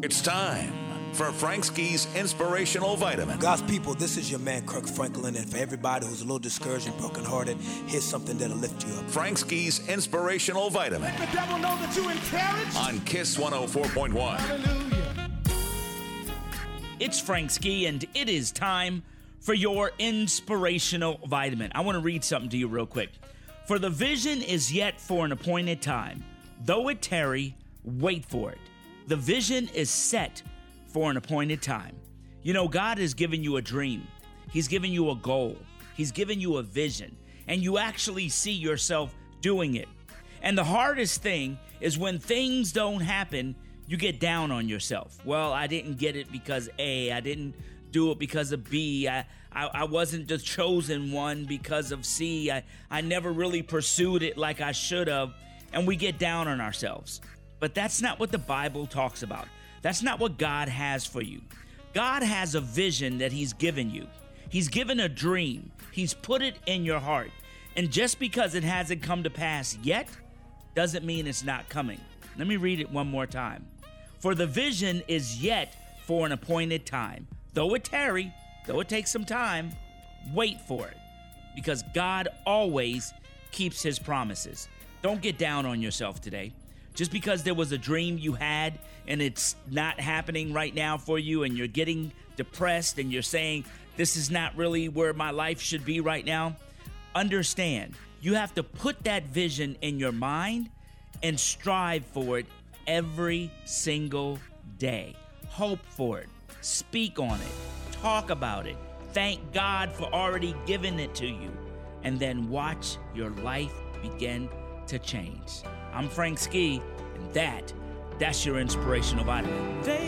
It's time for Frank Ski's Inspirational Vitamin. God's people, this is your man, Kirk Franklin, and for everybody who's a little discouraged and brokenhearted, here's something that'll lift you up. Frank Ski's Inspirational Vitamin. Let the devil know that you encouraged. On KISS 104.1. Hallelujah. It's Frank Ski, and it is time for your Inspirational Vitamin. I want to read something to you real quick. For the vision is yet for an appointed time. Though it tarry, wait for it. The vision is set for an appointed time. You know, God has given you a dream. He's given you a goal. He's given you a vision. And you actually see yourself doing it. And the hardest thing is when things don't happen, you get down on yourself. Well, I didn't get it because A. I didn't do it because of B. I wasn't the chosen one because of C. I never really pursued it like I should have. And we get down on ourselves. But that's not what the Bible talks about. That's not what God has for you. God has a vision that He's given you. He's given a dream. He's put it in your heart. And just because it hasn't come to pass yet doesn't mean it's not coming. Let me read it one more time. For the vision is yet for an appointed time. Though it tarry, though it takes some time, wait for it. Because God always keeps His promises. Don't get down on yourself today. Just because there was a dream you had and it's not happening right now for you and you're getting depressed and you're saying, this is not really where my life should be right now, understand, you have to put that vision in your mind and strive for it every single day. Hope for it. Speak on it. Talk about it. Thank God for already giving it to you. And then watch your life begin to change. I'm Frank Ski, and that's your Inspirational Vitamin.